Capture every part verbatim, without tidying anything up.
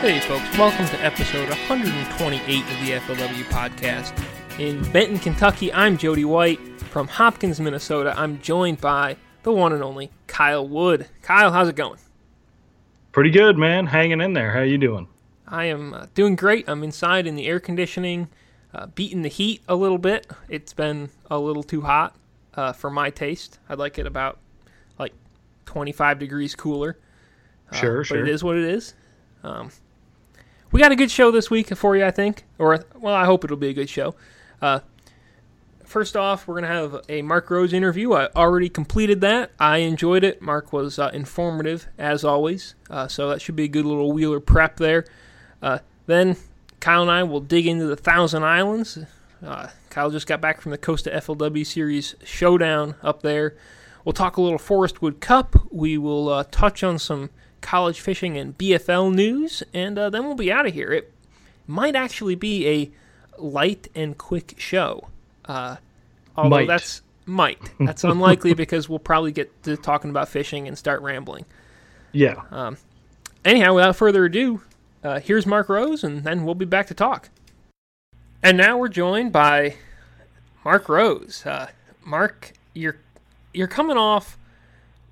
Hey folks, welcome to episode one twenty-eight of the F L W Podcast. In Benton, Kentucky, I'm Jody White. From Hopkins, Minnesota, I'm joined by the one and only Kyle Wood. Kyle, how's it going? Pretty good, man. Hanging in there. How you doing? I am uh, doing great. I'm inside in the air conditioning, uh, beating the heat a little bit. It's been a little too hot uh, for my taste. I'd like it about like twenty-five degrees cooler. Uh, sure, but sure. But it is what it is. Um We got a good show this week for you, I think. Or, well, I hope it'll be a good show. Uh, first off, we're going to have a Mark Rose interview. I already completed that. I enjoyed it. Mark was uh, informative, as always. Uh, so that should be a good little Wheeler prep there. Uh, then Kyle and I will dig into the Thousand Islands. Uh, Kyle just got back from the Costa F L W Series showdown up there. We'll talk a little Forestwood Cup. We will uh, touch on some college fishing and B F L news, and uh, then we'll be out of here. It might actually be a light and quick show, uh, although might. that's might. That's unlikely because we'll probably get to talking about fishing and start rambling. Yeah. Um, anyhow, without further ado, uh, here's Mark Rose, and then we'll be back to talk. And now we're joined by Mark Rose. Uh, Mark, you're you're coming off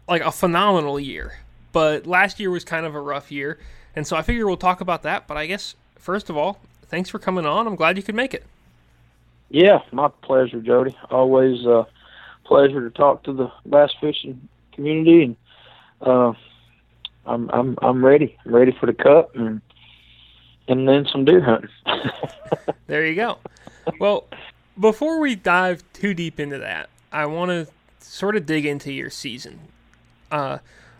like a phenomenal year. But last year was kind of a rough year, and so I figure we'll talk about that. But I guess, first of all, thanks for coming on. I'm glad you could make it. Yeah, my pleasure, Jody. Always a pleasure to talk to the bass fishing community, and uh, I'm I'm I'm ready. I'm ready for the cup and and then some deer hunting. There you go. Well, before we dive too deep into that, I want to sort of dig into your season. Uh,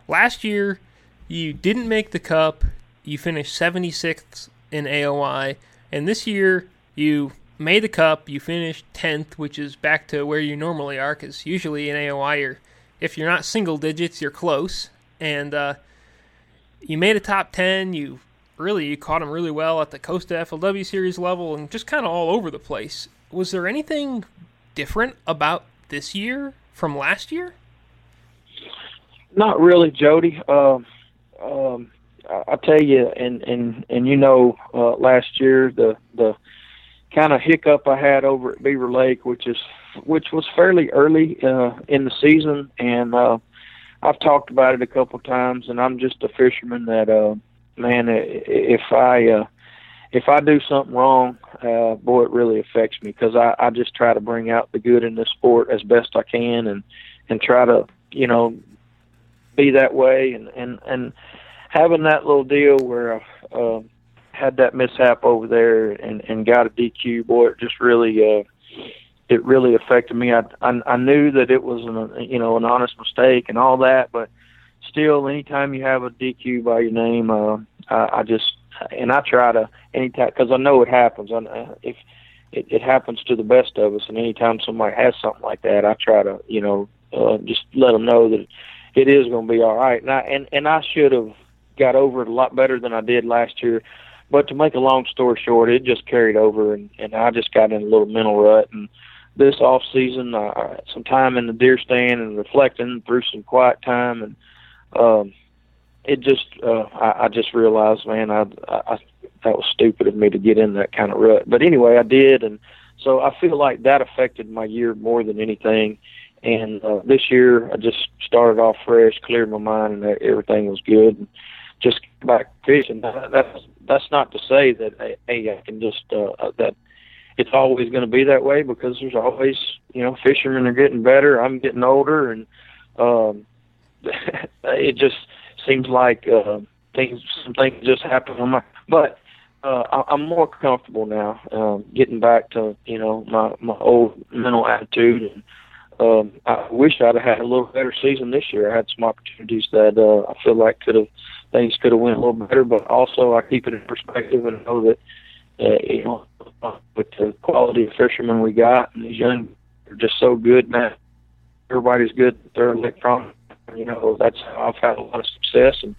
Last year, you didn't make the Cup. You finished seventy-sixth in A O I. And this year, you made the Cup. You finished tenth, which is back to where you normally are, because usually in A O I, you're, if you're not single digits, you're close. And uh, you made a top ten. You really you caught them really well at the Costa F L W Series level and just kind of all over the place. Was there anything different about this year from last year? Not really, Jody. Uh, um, I, I tell you, and and and you know, uh, last year the the kind of hiccup I had over at Beaver Lake, which is which was fairly early uh, in the season, and uh, I've talked about it a couple times. And I'm just a fisherman that, uh, man, if I uh, if I do something wrong, uh, boy, it really affects me, because I, I just try to bring out the good in this sport as best I can, and and try to you know. be that way, and, and, and having that little deal where I uh, had that mishap over there and, and got a D Q, boy, it just really uh, it really affected me. I, I I knew that it was an you know an honest mistake and all that, but still, anytime you have a D Q by your name, uh, I, I just and I try to anytime, because I know it happens. I, if it, it happens to the best of us, and anytime somebody has something like that, I try to you know uh, just let them know that It, It is going to be all right, and I, and, and I should have got over it a lot better than I did last year. But to make a long story short, it just carried over, and, and I just got in a little mental rut. And this off season, uh, some time in the deer stand and reflecting through some quiet time, and um, it just uh, I, I just realized, man, I, I, I that was stupid of me to get in that kind of rut. But anyway, I did, and so I feel like that affected my year more than anything. And uh, this year, I just started off fresh, cleared my mind, and everything was good. And just back fishing. That's that's not to say that hey, I can just uh, that it's always going to be that way, because there's always you know fishermen are getting better. I'm getting older, and um, it just seems like uh, things some things just happen on my. But uh, I, I'm more comfortable now, um, getting back to you know my my old mental attitude. And Um, I wish I'd have had a little better season this year. I had some opportunities that uh, I feel like could have things could have went a little better, but also I keep it in perspective and know that uh, you know with the quality of fishermen we got, and these young are just so good now. Everybody's good at their electronic. You know that's how I've had a lot of success, and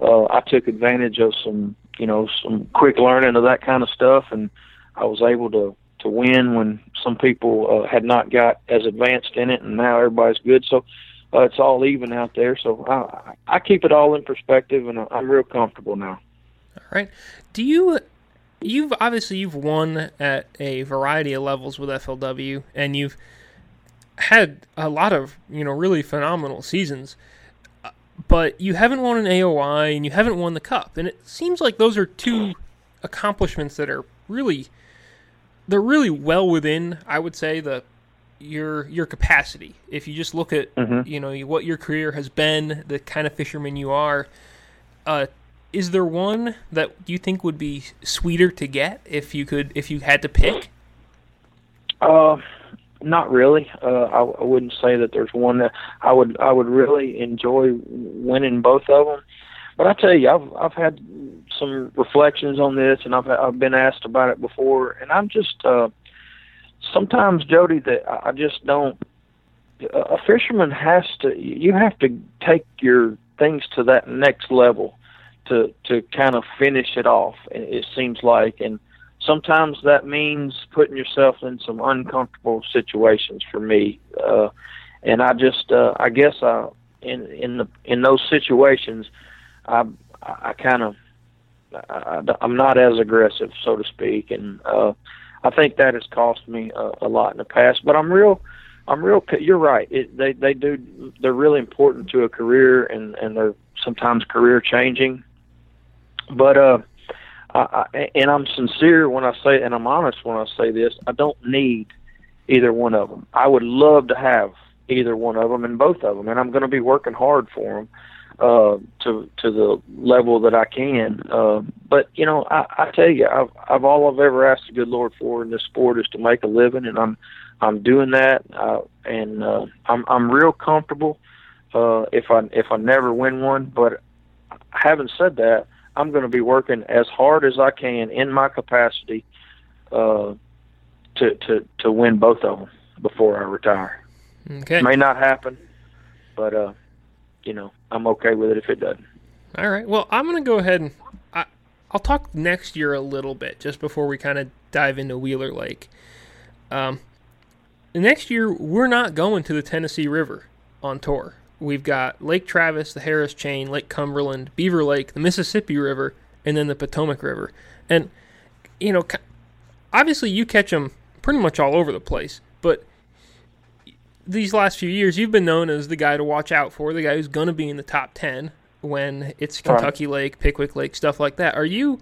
uh, I took advantage of some, you know, some quick learning of that kind of stuff, and I was able to, to win when some people uh, had not got as advanced in it, and now everybody's good. So uh, it's all even out there. So I, I keep it all in perspective, and I'm real comfortable now. All right. Do you... You've obviously you've won at a variety of levels with F L W, and you've had a lot of, you know, really phenomenal seasons, but you haven't won an A O I and you haven't won the cup, and it seems like those are two accomplishments that are really they're really well within, I would say, the your your capacity. If you just look at mm-hmm. you know what your career has been, the kind of fisherman you are. Uh, Is there one that you think would be sweeter to get if you could, if you had to pick? Uh, not really. Uh, I, I wouldn't say that there's one that I would. I would really enjoy winning both of them. But I tell you, I've I've had some reflections on this, and I've I've been asked about it before, and I'm just uh, sometimes, Jody, that I just don't. A fisherman has to. You have to take your things to that next level to to kind of finish it off, it seems like. And sometimes that means putting yourself in some uncomfortable situations for me. Uh, and I just, uh, I guess I, in, in the, in those situations, I, I kind of, I, I'm not as aggressive, so to speak. And, uh, I think that has cost me a, a lot in the past, but I'm real, I'm real, you're right. It, they, they do, they're really important to a career, and, and they're sometimes career changing. But uh, I, I, and I'm sincere when I say, and I'm honest when I say this, I don't need either one of them. I would love to have either one of them and both of them, and I'm going to be working hard for them uh, to to the level that I can. Uh, but you know, I, I tell you, I've, I've all I've ever asked the good Lord for in this sport is to make a living, and I'm I'm doing that, uh, and uh, I'm I'm real comfortable uh, if I if I never win one. But having said that, I'm going to be working as hard as I can in my capacity uh, to, to to win both of them before I retire. Okay. It may not happen, but, uh, you know, I'm okay with it if it doesn't. All right. Well, I'm going to go ahead and I, I'll talk next year a little bit just before we kind of dive into Wheeler Lake. Um, next year, we're not going to the Tennessee River on tour. We've got Lake Travis, the Harris Chain, Lake Cumberland, Beaver Lake, the Mississippi River, and then the Potomac River. And, you know, obviously you catch them pretty much all over the place, but these last few years you've been known as the guy to watch out for, the guy who's going to be in the top ten when it's Kentucky Lake, Pickwick Lake, stuff like that. Are you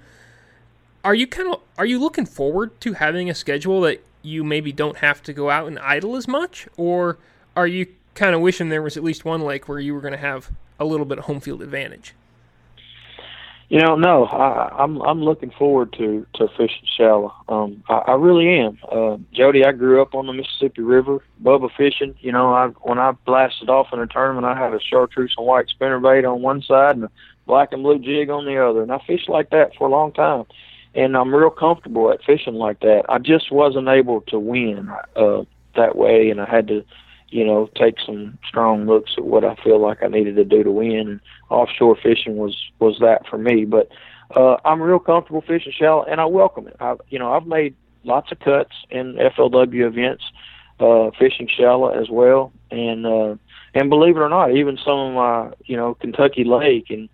are you kind of are you looking forward to having a schedule that you maybe don't have to go out and idle as much, or are you kind of wishing there was at least one lake where you were going to have a little bit of home field advantage? You know, no, I, I'm I'm looking forward to, to fishing shallow. Um, I, I really am. Uh, Jody, I grew up on the Mississippi River, bubba fishing. You know, I, when I blasted off in a tournament, I had a chartreuse and white spinnerbait on one side and a black and blue jig on the other, and I fished like that for a long time. And I'm real comfortable at fishing like that. I just wasn't able to win uh, that way, and I had to you know, take some strong looks at what I feel like I needed to do to win. And offshore fishing was, was that for me. But uh, I'm real comfortable fishing shallow, and I welcome it. I, you know, I've made lots of cuts in F L W events, uh, fishing shallow as well. And uh, and believe it or not, even some of my, you know, Kentucky Lake and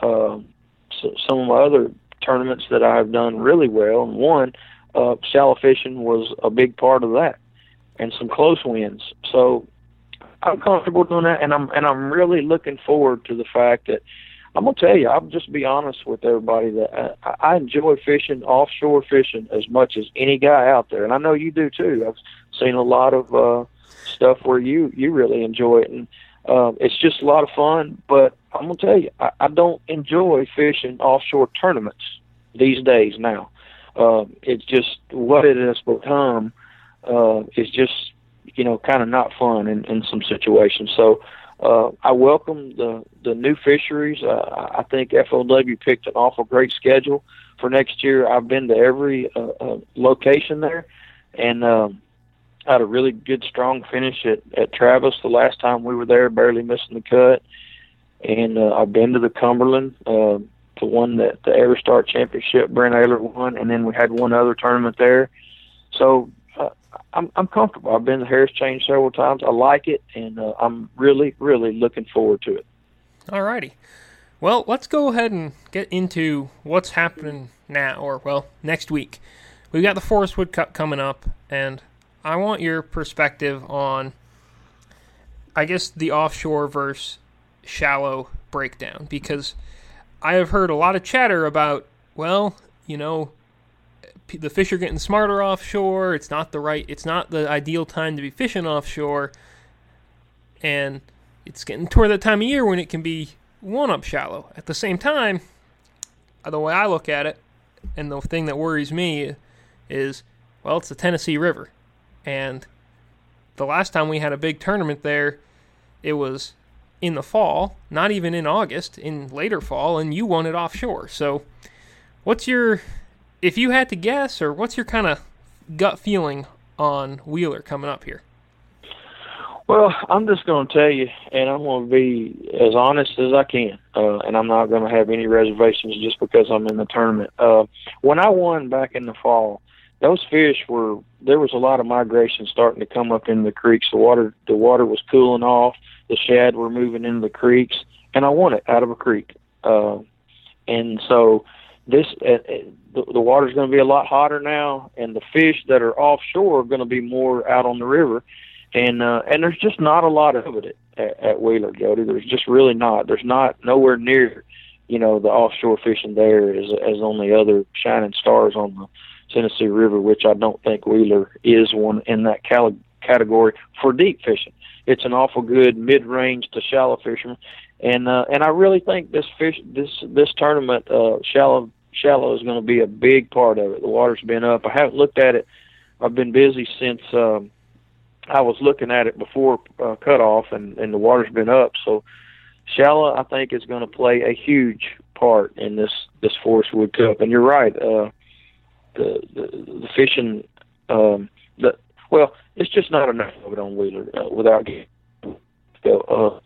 uh, so, some of my other tournaments that I've done really well and won, uh, shallow fishing was a big part of that, and some close wins. So I'm comfortable doing that, and I'm and I'm really looking forward to the fact that I'm going to tell you, I'll just be honest with everybody, that I, I enjoy fishing, offshore fishing, as much as any guy out there. And I know you do too. I've seen a lot of uh, stuff where you, you really enjoy it, and uh, it's just a lot of fun. But I'm going to tell you, I, I don't enjoy fishing offshore tournaments these days now. Uh, it's just what it has become. Uh, it's just, you know, kind of not fun in, in some situations. So uh, I welcome the, the new fisheries. Uh, I think F L W picked an awful great schedule for next year. I've been to every uh, uh, location there, and um, had a really good, strong finish at, at Travis the last time we were there, barely missing the cut. And uh, I've been to the Cumberland, uh, the one that the Everstar Championship Brent Ayler won, and then we had one other tournament there. So uh, I'm I'm comfortable. I've been to Harris Chain several times. I like it, and uh, I'm really, really looking forward to it. All righty. Well, let's go ahead and get into what's happening now, or, well, next week. We've got the Forestwood Cup coming up, and I want your perspective on, I guess, the offshore versus shallow breakdown, because I have heard a lot of chatter about, well, you know, the fish are getting smarter offshore, it's not the right, it's not the ideal time to be fishing offshore, and it's getting toward that time of year when it can be one-up shallow. At the same time, the way I look at it, and the thing that worries me is, well, it's the Tennessee River. And the last time we had a big tournament there, it was in the fall, not even in August, in later fall, and you won it offshore. So what's your, if you had to guess, or what's your kind of gut feeling on Wheeler coming up here? Well, I'm just going to tell you, and I'm going to be as honest as I can, uh, and I'm not going to have any reservations just because I'm in the tournament. Uh, when I won back in the fall, those fish were, there was a lot of migration starting to come up in the creeks. The water, the water was cooling off. The shad were moving into the creeks, and I won it out of a creek. Uh, and so this, uh, the, the water's going to be a lot hotter now, and the fish that are offshore are going to be more out on the river. And uh, and there's just not a lot of it at, at Wheeler, Jody. There's just really not. There's not nowhere near, you know, the offshore fishing there as as on the other shining stars on the Tennessee River, which I don't think Wheeler is one in that cal- category for deep fishing. It's an awful good mid-range to shallow fisherman, and uh, and I really think this fish this this tournament uh, shallow shallow is going to be a big part of it. The water's been up. I haven't looked at it. I've been busy since. Um, I was looking at it before uh, cutoff, and, and the water's been up. So shallow, I think, is going to play a huge part in this, this Forestwood Cup. And you're right, uh, the, the the fishing, um, the well, it's just not enough of it on Wheeler uh, without getting uh,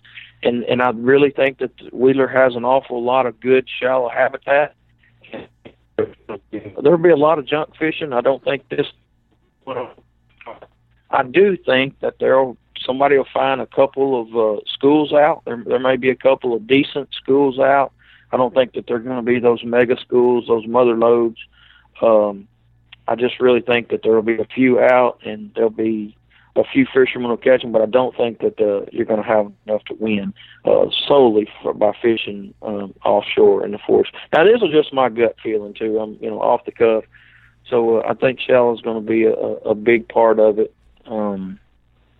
and and I really think that Wheeler has an awful lot of good shallow habitat. There'll be a lot of junk fishing. I don't think this. Well, I do think that there'll somebody will find a couple of uh, schools out. There, there may be a couple of decent schools out. I don't think that they're going to be those mega schools, those mother loads. Um, I just really think that there'll be a few out, and there'll be a few fishermen will catch them. But I don't think that uh, you're going to have enough to win uh, solely for, by fishing um, offshore in the forest. Now, this is just my gut feeling too. I'm you know off the cuff, so uh, I think shallow is going to be a, a big part of it. Um,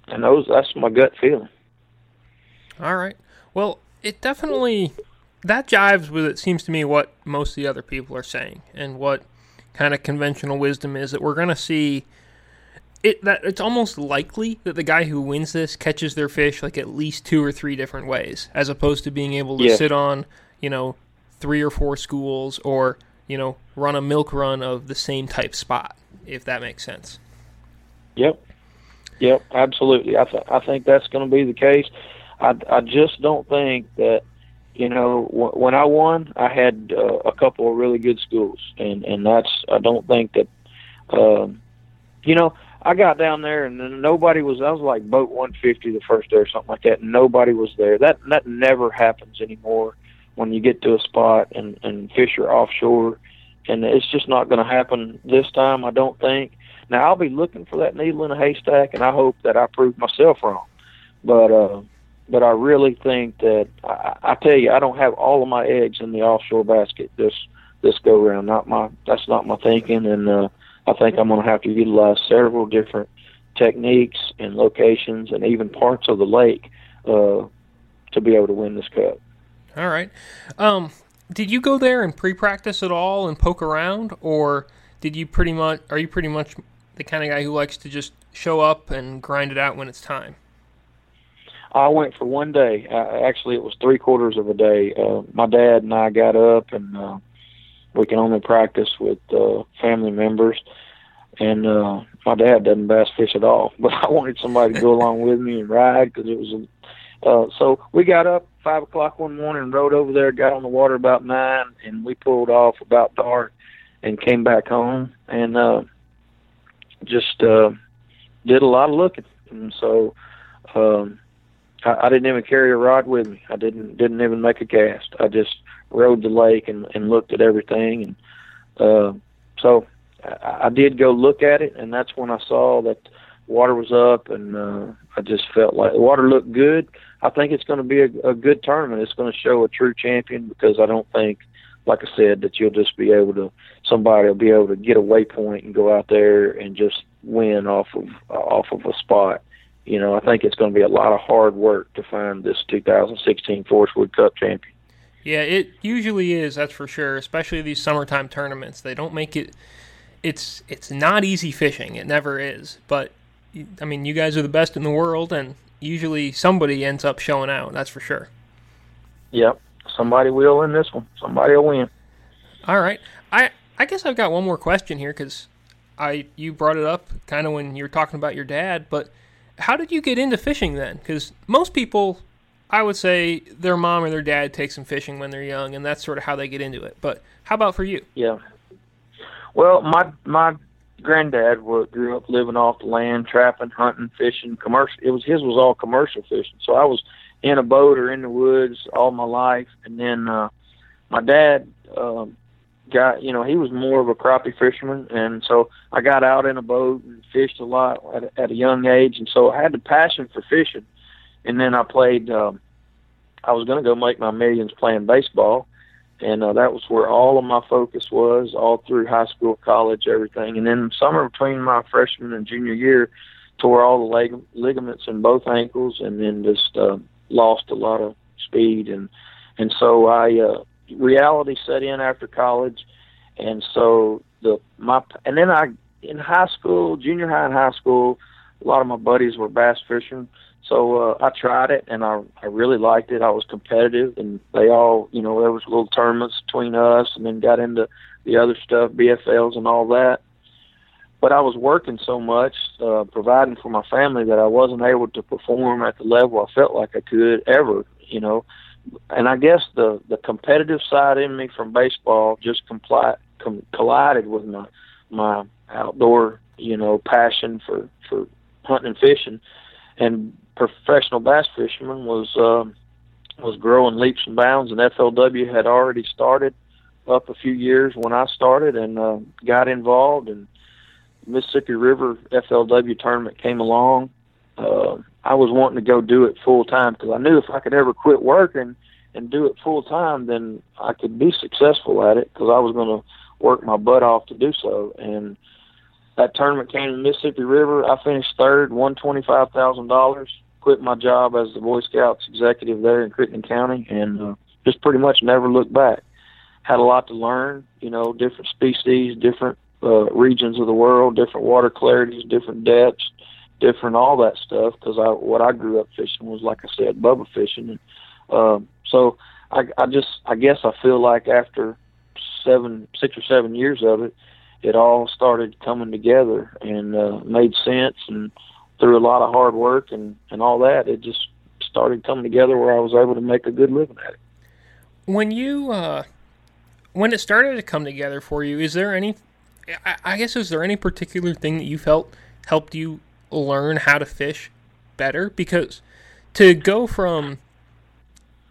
and those, that's my gut feeling. All right. Well, it definitely, that jives with, it seems to me, what most of the other people are saying and what kind of conventional wisdom is, that we're going to see it, that it's almost likely that the guy who wins this catches their fish like at least two or three different ways, as opposed to being able to yeah. sit on, you know, three or four schools or, you know, run a milk run of the same type spot, if that makes sense. Yep. Yep, absolutely. I th- I think that's going to be the case. I, I just don't think that, you know, w- when I won, I had uh, a couple of really good schools, and, and that's, I don't think that, um, you know, I got down there and nobody was, I was like boat one fifty the first day or something like that, and nobody was there. That that never happens anymore when you get to a spot and, and fish are offshore, and it's just not going to happen this time, I don't think. Now, I'll be looking for that needle in a haystack, and I hope that I prove myself wrong. But uh, but I really think that, I, I tell you, I don't have all of my eggs in the offshore basket this this go-round. Not my, that's not my thinking, and uh, I think I'm going to have to utilize several different techniques and locations and even parts of the lake uh, to be able to win this cup. All right. Um, did you go there and pre-practice at all and poke around, or did you pretty much – are you pretty much – the kind of guy who likes to just show up and grind it out when it's time? I went for one day. Uh, actually, it was three quarters of a day. Uh, my dad and I got up, and uh, we can only practice with uh, family members. And uh, my dad doesn't bass fish at all, but I wanted somebody to go along with me and ride because it was a, Uh, so we got up five o'clock one morning and rode over there, got on the water about nine, and we pulled off about dark and came back home and uh, just uh, did a lot of looking. And so um, I, I didn't even carry a rod with me. I didn't didn't even make a cast. I just rode the lake and, and looked at everything. And uh, so I, I did go look at it, and that's when I saw that water was up, and uh, I just felt like the water looked good. I think it's going to be a, a good tournament. It's going to show a true champion, because I don't think, like I said, that you'll just be able to, somebody will be able to get a waypoint and go out there and just win off of uh, off of a spot. You know, I think it's going to be a lot of hard work to find this two thousand sixteen Forestwood Cup champion. Yeah, it usually is, that's for sure, especially these summertime tournaments. They don't make it, it's it's not easy fishing. It never is, but I mean, you guys are the best in the world, and usually somebody ends up showing out, that's for sure. Yep, somebody will in this one. Somebody will win. All right. I, I guess I've got one more question here, because I you brought it up kind of when you were talking about your dad, but how did you get into fishing then? Because most people, I would say their mom or their dad takes them fishing when they're young, and that's sort of how they get into it. But how about for you? Yeah. Well, my my... granddad was, grew up living off the land, trapping, hunting, fishing, commercial. It was his was all commercial fishing. So I was in a boat or in the woods all my life. And then uh, my dad um, got, you know, he was more of a crappie fisherman. And so I got out in a boat and fished a lot at a, at a young age. And so I had the passion for fishing. And then I played, um, I was going to go make my millions playing baseball. And uh, that was where all of my focus was, all through high school, college, everything. And then summer between my freshman and junior year, tore all the leg- ligaments in both ankles, and then just uh, lost a lot of speed. And and so I uh, reality set in after college, and so the my and then I in high school, junior high and high school, a lot of my buddies were bass fishing. So uh, I tried it, and I, I really liked it. I was competitive, and they all, you know, there was little tournaments between us, and then got into the other stuff, B F Ls and all that. But I was working so much, uh, providing for my family, that I wasn't able to perform at the level I felt like I could ever, you know. And I guess the, the competitive side in me from baseball just compli- com- collided with my my outdoor, you know, passion for, for hunting and fishing. And professional bass fisherman was uh, was growing leaps and bounds, and F L W had already started up a few years when I started, and uh, got involved. And Mississippi River F L W tournament came along. Uh, I was wanting to go do it full time, because I knew if I could ever quit working and do it full time, then I could be successful at it, because I was going to work my butt off to do so. And that tournament came to Mississippi River. I finished third, won twenty-five thousand dollars, quit my job as the Boy Scouts executive there in Crittenden County, and uh, just pretty much never looked back. Had a lot to learn, you know, different species, different uh, regions of the world, different water clarities, different depths, different all that stuff, because I, what I grew up fishing was, like I said, bubba fishing. And, uh, so I, I just, I guess I feel like after seven, six or seven years of it, it all started coming together and uh, made sense, and through a lot of hard work and, and all that, it just started coming together where I was able to make a good living at it. When you, uh, when it started to come together for you, is there any, I guess, is there any particular thing that you felt helped you learn how to fish better? Because to go from,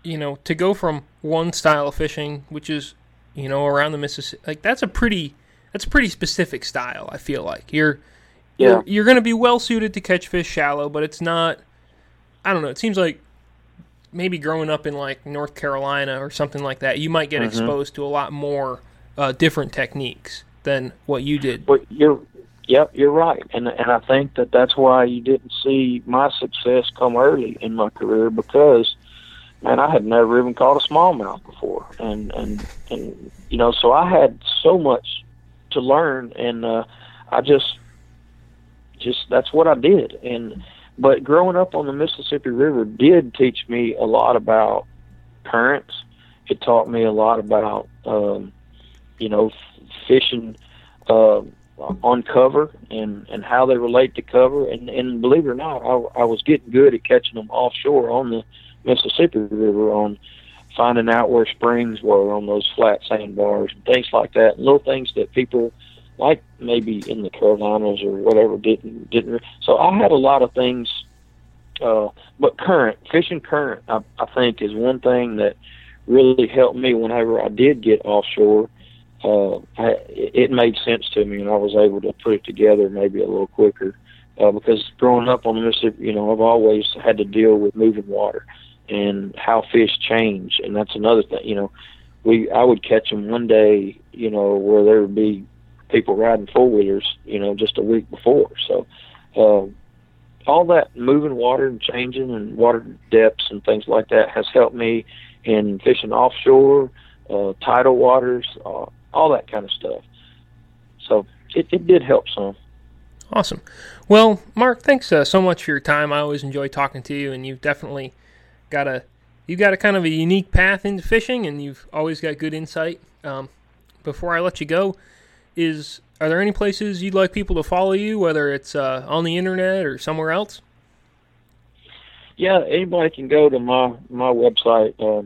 you know, to go from one style of fishing, which is, you know, around the Mississippi, like that's a pretty, That's a pretty specific style, I feel like. You're yeah. you're, you're going to be well-suited to catch fish shallow, but it's not, I don't know, it seems like maybe growing up in, like, North Carolina or something like that, you might get mm-hmm. exposed to a lot more uh, different techniques than what you did. But you're, yep, you're right, and and I think that that's why you didn't see my success come early in my career, because, man, I had never even caught a smallmouth before. And, and, and you know, so I had so much to learn, and uh, I just just that's what I did. And but growing up on the Mississippi River did teach me a lot about currents. It taught me a lot about um, you know f- fishing uh, on cover and, and how they relate to cover. And, and believe it or not, I, I was getting good at catching them offshore on the Mississippi River, on finding out where springs were on those flat sandbars and things like that, and little things that people like maybe in the Carolinas or whatever didn't didn't. So I had a lot of things, uh, but current, fishing current, I, I think is one thing that really helped me whenever I did get offshore. Uh, I, it made sense to me, and I was able to put it together maybe a little quicker uh, because growing up on the Mississippi, you know, I've always had to deal with moving water and how fish change. And that's another thing, you know, we, I would catch them one day, you know, where there would be people riding four wheelers, you know, just a week before. So, um, all that moving water and changing and water depths and things like that has helped me in fishing offshore, uh, tidal waters, uh, all that kind of stuff. So it, it did help some. Awesome. Well, Mark, thanks uh, so much for your time. I always enjoy talking to you, and you've definitely got a you got a kind of a unique path into fishing, and you've always got good insight. Um, before I let you go, is are there any places you'd like people to follow you, whether it's uh, on the internet or somewhere else? Yeah, anybody can go to my my website, uh,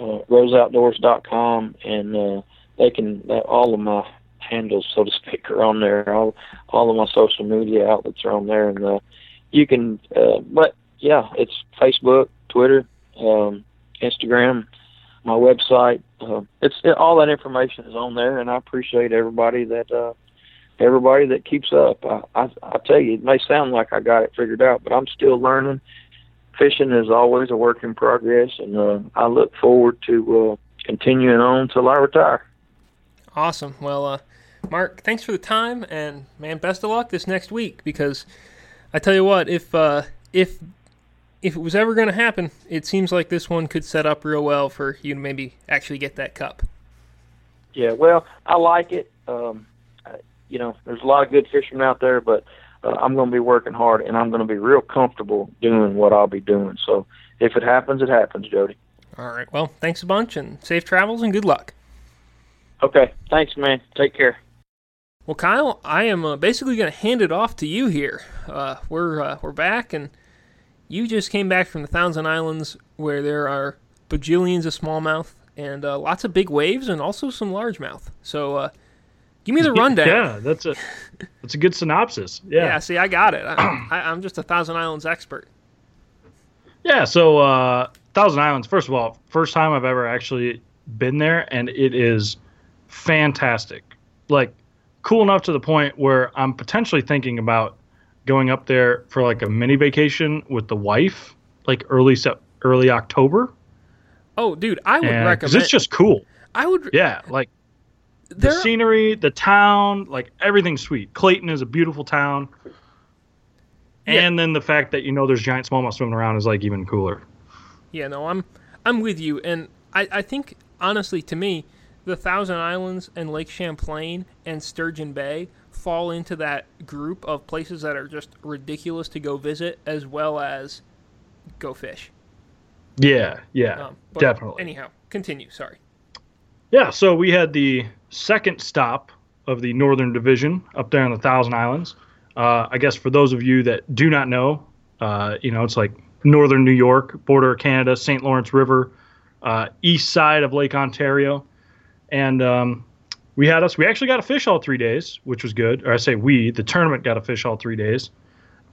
uh, rose outdoors dot com, and uh, they can uh, all of my handles, so to speak, are on there. All all of my social media outlets are on there, and uh, you can. Uh, but yeah, it's Facebook, Twitter, um, Instagram, my website. Uh, it's it, all that information is on there, and I appreciate everybody that uh, everybody that keeps up. I, I I tell you, it may sound like I got it figured out, but I'm still learning. Fishing is always a work in progress, and uh, I look forward to uh, continuing on till I retire. Awesome. Well, uh, Mark, thanks for the time, and man, best of luck this next week. Because I tell you what, if uh, if if it was ever going to happen, it seems like this one could set up real well for you to maybe actually get that cup. Yeah. Well, I like it. Um, I, you know, there's a lot of good fishermen out there, but uh, I'm going to be working hard, and I'm going to be real comfortable doing what I'll be doing. So if it happens, it happens, Jody. All right. Well, thanks a bunch, and safe travels, and good luck. Okay, thanks, man. Take care. Well, Kyle, I am uh, basically going to hand it off to you here. Uh, we're uh, we're back, and you just came back from the Thousand Islands, where there are bajillions of smallmouth and uh, lots of big waves, and also some largemouth. So, uh, give me the rundown. Yeah, that's a that's a good synopsis. Yeah, yeah. See, I got it. I, I, I'm just a Thousand Islands expert. Yeah. So, uh, Thousand Islands. First of all, first time I've ever actually been there, and it is fantastic. Like, cool enough to the point where I'm potentially thinking about going up there for like a mini vacation with the wife, like early early October. Oh, dude, I would and, recommend. 'Cause it's just cool. I would. Yeah, like the scenery, the town, like everything's sweet. Clayton is a beautiful town, yeah. And then the fact that you know there's giant smallmouth swimming around is like even cooler. Yeah, no, I'm I'm with you, and I I think honestly to me, the Thousand Islands and Lake Champlain and Sturgeon Bay fall into that group of places that are just ridiculous to go visit as well as go fish. Yeah, yeah, um, definitely. Anyhow, continue, sorry. Yeah, so we had the second stop of the Northern Division up there on the Thousand Islands. Uh, I guess for those of you that do not know, uh, you know, it's like northern New York, border of Canada, Saint Lawrence River, uh, east side of Lake Ontario. And um, we had us. We actually got a fish all three days, which was good. Or I say we. The tournament got a fish all three days.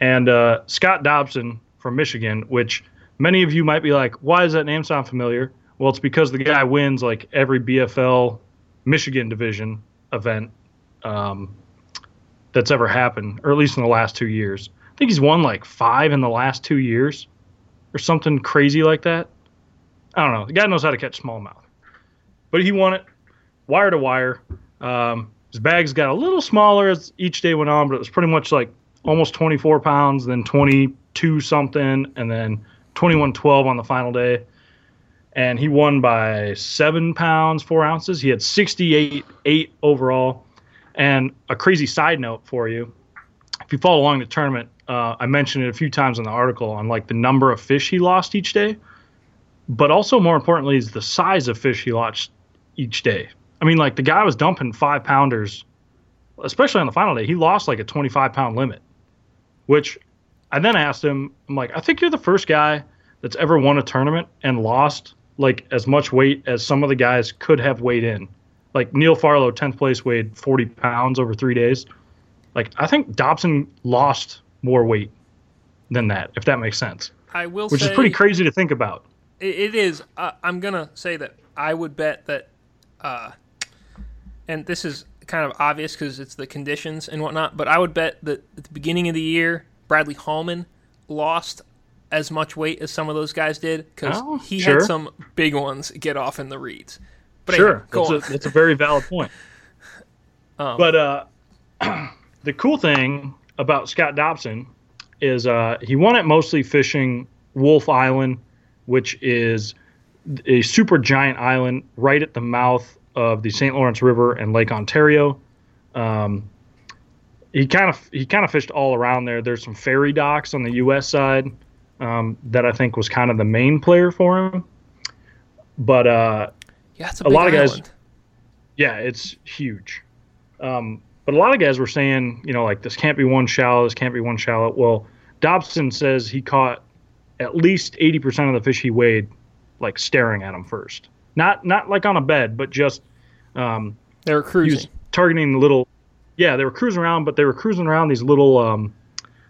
And uh, Scott Dobson from Michigan, which many of you might be like, why does that name sound familiar? Well, it's because the guy wins like every B F L Michigan division event um, that's ever happened, or at least in the last two years. I think he's won like five in the last two years, or something crazy like that. I don't know. The guy knows how to catch smallmouth, but he won it. Wire to wire. Um, his bags got a little smaller as each day went on, but it was pretty much like almost twenty-four pounds, then twenty-two something, and then twenty-one twelve on the final day. And he won by seven pounds, four ounces. He had sixty-eight eight overall. And a crazy side note for you, if you follow along the tournament, uh, I mentioned it a few times in the article on like the number of fish he lost each day, but also more importantly is the size of fish he lost each day. I mean, like, the guy was dumping five-pounders especially on the final day, he lost like a twenty-five pound limit, which I then asked him, I'm like, I think you're the first guy that's ever won a tournament and lost like as much weight as some of the guys could have weighed in. Like Neil Farlow, tenth place, weighed forty pounds over three days. Like, I think Dobson lost more weight than that, if that makes sense. I will say, which is pretty crazy to think about. It is. Uh, I'm going to say that I would bet that, uh, and this is kind of obvious because it's the conditions and whatnot, but I would bet that at the beginning of the year, Bradley Hallman lost as much weight as some of those guys did because oh, he sure. had some big ones get off in the reeds. But sure, anyway, go that's, a, that's a very valid point. um, but uh, the cool thing about Scott Dobson is uh, he won it mostly fishing Wolf Island, which is a super giant island right at the mouth of the Saint Lawrence River and Lake Ontario. Um, he kind of he kind of fished all around there. There's some ferry docks on the U S side um, that I think was kind of the main player for him. But uh, yeah, it's a, a lot of guys, yeah, it's huge. Um, but a lot of guys were saying, you know, like this can't be one shallow, this can't be one shallow. Well, Dobson says he caught at least eighty percent of the fish he weighed, like staring at him first. Not not like on a bed, but just um, they were cruising, he was targeting little. Yeah, they were cruising around, but they were cruising around these little. Um,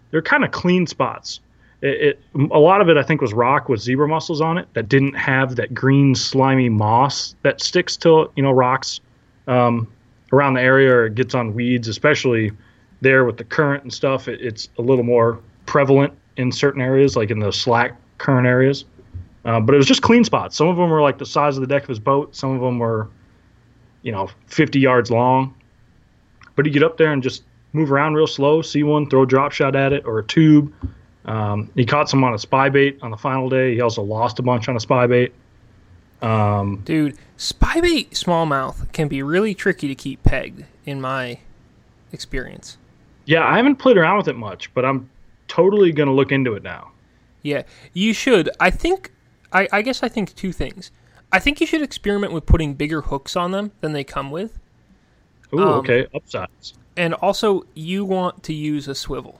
they're kind of clean spots. It, it a lot of it I think was rock with zebra mussels on it that didn't have that green slimy moss that sticks to, you know, rocks um, around the area, or it gets on weeds, especially there with the current and stuff. It, it's a little more prevalent in certain areas, like in those slack current areas. Uh, but it was just clean spots. Some of them were like the size of the deck of his boat. Some of them were, you know, fifty yards long. But he'd get up there and just move around real slow, see one, throw a drop shot at it or a tube. Um, he caught some on a spy bait on the final day. He also lost a bunch on a spy bait. Um, Dude, spy bait smallmouth can be really tricky to keep pegged in my experience. Yeah, I haven't played around with it much, but I'm totally going to look into it now. Yeah, you should. I think... I, I guess I think two things. I think you should experiment with putting bigger hooks on them than they come with. Ooh, um, okay, upsides. And also, you want to use a swivel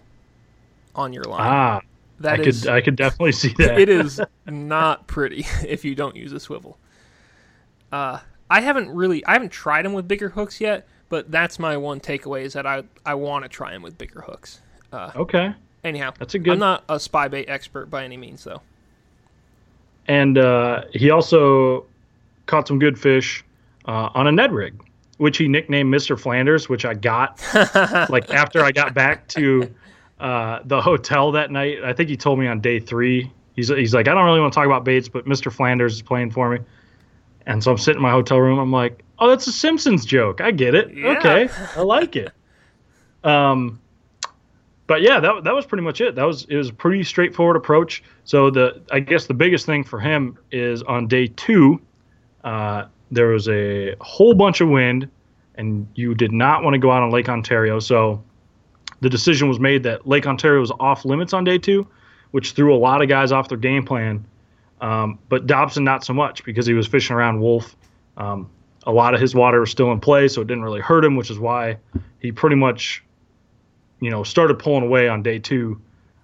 on your line. Ah, that I is, could I could definitely see that. It is not pretty if you don't use a swivel. Uh, I haven't really, I haven't tried them with bigger hooks yet, but that's my one takeaway is that I I want to try them with bigger hooks. Uh, okay. Anyhow, that's a good. I'm not a spy bait expert by any means, though. And uh, he also caught some good fish uh, on a Ned rig, which he nicknamed Mister Flanders, which I got like after I got back to uh, the hotel that night. I think he told me on day three. He's he's like, I don't really want to talk about baits, but Mister Flanders is playing for me. And so I'm sitting in my hotel room. I'm like, oh, that's a Simpsons joke. I get it. Yeah. Okay, I like it. Um. But yeah, that that was pretty much it. That was it was a pretty straightforward approach. So the I guess the biggest thing for him is on day two, uh, there was a whole bunch of wind, and you did not want to go out on Lake Ontario. So the decision was made that Lake Ontario was off limits on day two, which threw a lot of guys off their game plan. Um, but Dobson not so much because he was fishing around Wolf. Um, a lot of his water was still in play, so it didn't really hurt him, which is why he pretty much, you know, started pulling away on day two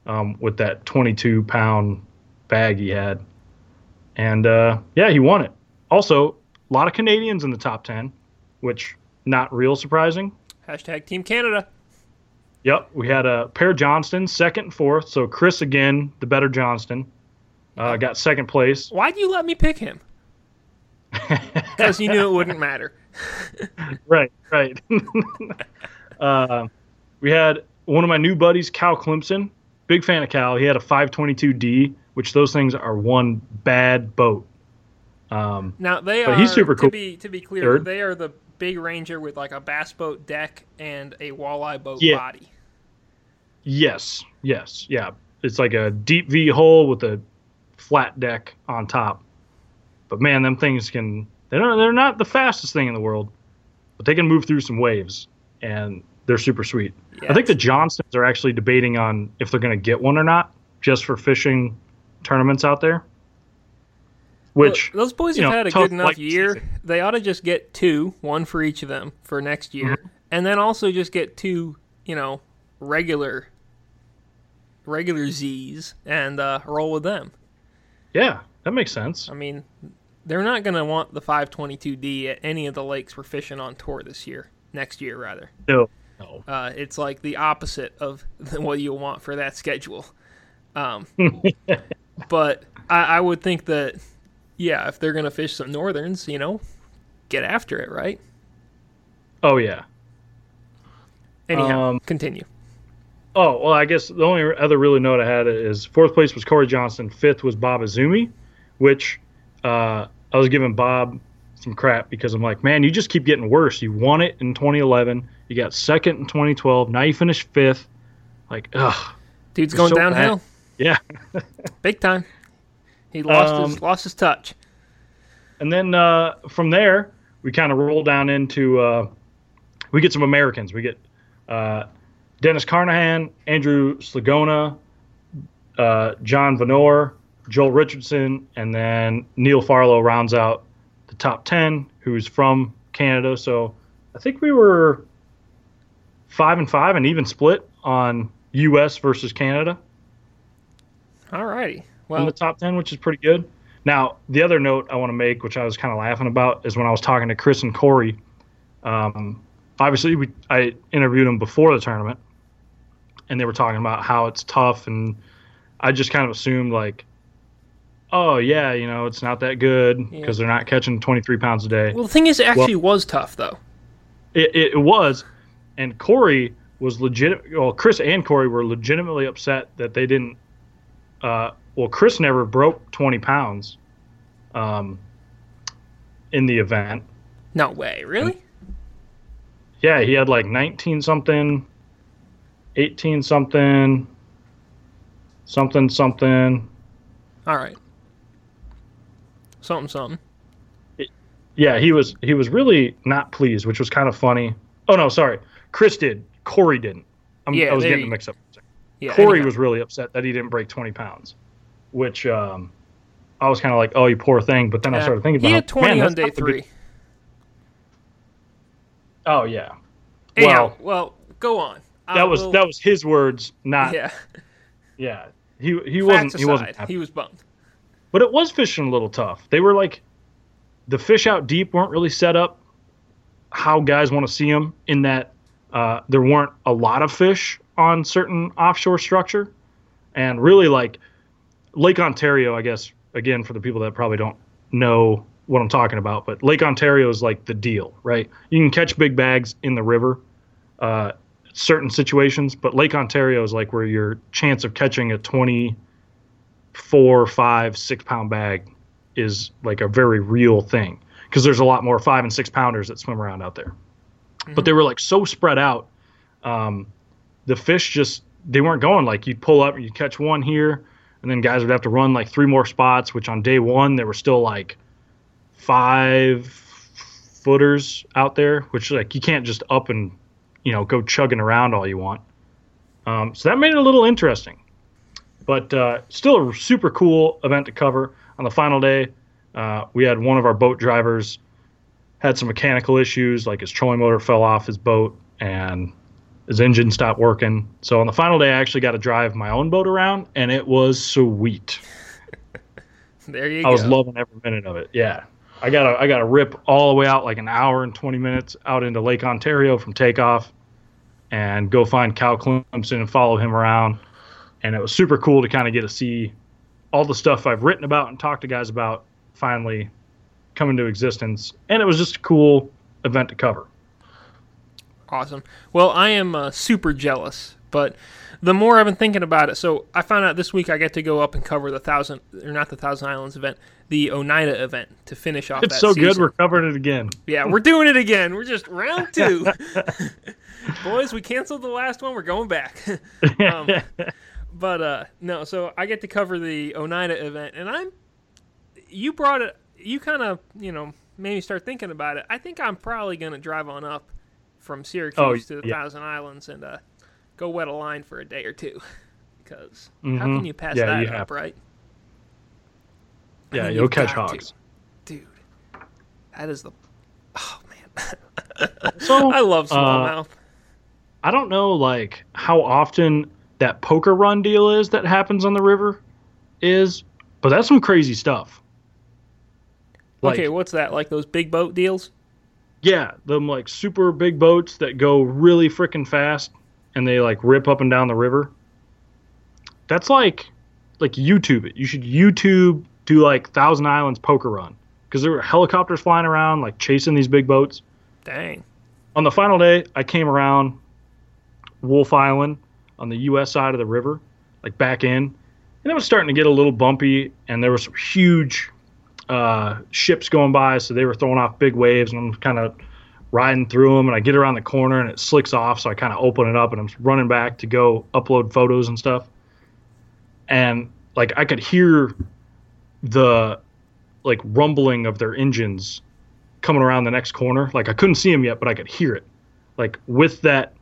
um, with that twenty-two pound bag he had. And, uh, yeah, he won it. Also, a lot of Canadians in the top ten, which not real surprising. Hashtag Team Canada. Yep, we had a pair Johnston, second and fourth. So Chris, again, the better Johnston, uh, got second place. Why'd you let me pick him? Because you knew it wouldn't matter. Right, right. uh, we had one of my new buddies, Cal Clemson, big fan of Cal. He had a five twenty-two D, which those things are one bad boat. Um, now, they are, he's super cool. to, be, to be clear, Third. They are the big Ranger with like a bass boat deck and a walleye boat yeah. body. Yes, yes, yeah. It's like a deep V hull with a flat deck on top. But, man, them things can – they're they're not the fastest thing in the world, but they can move through some waves, and – they're super sweet. Yeah, I think the Johnstons are actually debating on if they're going to get one or not, just for fishing tournaments out there. Which well, those boys have know, had a good enough year. Season. They ought to just get two, one for each of them for next year, mm-hmm. and then also just get two, you know, regular regular Z's and uh, roll with them. Yeah, that makes sense. I mean, they're not going to want the five twenty-two D at any of the lakes we're fishing on tour this year. Next year, rather. No. no. Uh, it's like the opposite of what you'll want for that schedule. Um, but I, I would think that, yeah, if they're going to fish some northerns, you know, get after it, right? Oh, yeah. Anyhow, um, continue. Oh, well, I guess the only other really note I had is fourth place was Corey Johnston, fifth was Bob Izumi, which uh, I was giving Bob some crap because I'm like, man, you just keep getting worse. You won it in twenty eleven. You got second in twenty twelve. Now you finish fifth. Like, ugh. Dude's going so downhill. Bad. Yeah. Big time. He lost um, his lost his touch. And then uh, from there, we kind of roll down into uh, – we get some Americans. We get uh, Dennis Carnahan, Andrew Slagona, uh, John Vanor, Joel Richardson, and then Neil Farlow rounds out the top ten, who's from Canada. So I think we were five and five and even split on U S versus Canada. All righty. Well, in the top ten, which is pretty good. Now, the other note I want to make, which I was kind of laughing about, is when I was talking to Chris and Corey. Um, obviously, we I interviewed them before the tournament, and they were talking about how it's tough, and I just kind of assumed, like, oh, yeah, you know, it's not that good because yeah. they're not catching twenty-three pounds a day. Well, the thing is, it actually well, was tough, though. It, it was, and Corey was legit. Well, Chris and Corey were legitimately upset that they didn't uh, – well, Chris never broke twenty pounds um, in the event. No way. Really? And, yeah, he had like nineteen-something, eighteen-something, something-something. All right. Something-something. Yeah, he was he was really not pleased, which was kind of funny. Oh, no, sorry. Chris did. Corey didn't. I'm, yeah, I was getting you, the mix-up. Yeah, Corey anyhow. was really upset that he didn't break twenty pounds. Which um, I was kind of like, oh, you poor thing. But then yeah. I started thinking about it. He had twenty man, on day three. Good... Oh, yeah. Anyhow, well, well, go on. I that was will... that was his words, not... Yeah. Yeah. He he Facts wasn't aside, he wasn't happy. He was bummed. But it was fishing a little tough. They were like, the fish out deep weren't really set up how guys want to see them in that uh, there weren't a lot of fish on certain offshore structure. And really, like, Lake Ontario, I guess, again, for the people that probably don't know what I'm talking about, but Lake Ontario is like the deal, right? You can catch big bags in the river, uh, certain situations, but Lake Ontario is like where your chance of catching a twenty-four, five, six pound bag is like a very real thing because there's a lot more five and six pounders that swim around out there. Mm-hmm. But they were like so spread out. Um, the fish just, they weren't going. Like you'd pull up and you'd catch one here, and then guys would have to run like three more spots, which on day one, there were still like five footers out there, which like you can't just up and, you know, go chugging around all you want. Um, so that made it a little interesting. But uh, still a super cool event to cover. On the final day, uh, we had one of our boat drivers had some mechanical issues, like his trolling motor fell off his boat and his engine stopped working. So on the final day, I actually got to drive my own boat around, and it was sweet. There you I go. I was loving every minute of it, yeah. I got to I got to rip all the way out like an hour and twenty minutes out into Lake Ontario from takeoff and go find Cal Clemson and follow him around. And it was super cool to kind of get to see all the stuff I've written about and talked to guys about finally come into existence. And it was just a cool event to cover. Awesome. Well, I am uh, super jealous, but the more I've been thinking about it, so I found out this week I get to go up and cover the Thousand, or not the Thousand Islands event, the Oneida event to finish off it's that so season. It's so good we're covering it again. Yeah, we're doing it again. We're just round two. Boys, we canceled the last one. We're going back. um, But, uh, no, so I get to cover the Oneida event, and I'm, you brought it, you kind of, you know, made me start thinking about it. I think I'm probably going to drive on up from Syracuse oh, to the yeah. Thousand Islands and, uh, go wet a line for a day or two, because mm-hmm. how can you pass yeah, that you up, have. right? Yeah, I mean, you'll catch hogs. To. Dude, that is the, oh, man. So I love smallmouth. Uh, I don't know, like, how often that poker run deal is that happens on the river is, but that's some crazy stuff. Like, okay, what's that? Like those big boat deals? Yeah, them, like, super big boats that go really freaking fast, and they, like, rip up and down the river. That's like, like, YouTube it. You should YouTube do, like, Thousand Islands poker run, because there were helicopters flying around, like, chasing these big boats. Dang. On the final day, I came around Wolf Island on the U S side of the river, like, back in, and it was starting to get a little bumpy, and there were some huge uh, ships going by, so they were throwing off big waves, and I'm kind of riding through them, and I get around the corner, and it slicks off, so I kind of open it up, and I'm running back to go upload photos and stuff. And, like, I could hear the, like, rumbling of their engines coming around the next corner. Like, I couldn't see them yet, but I could hear it. Like, with that,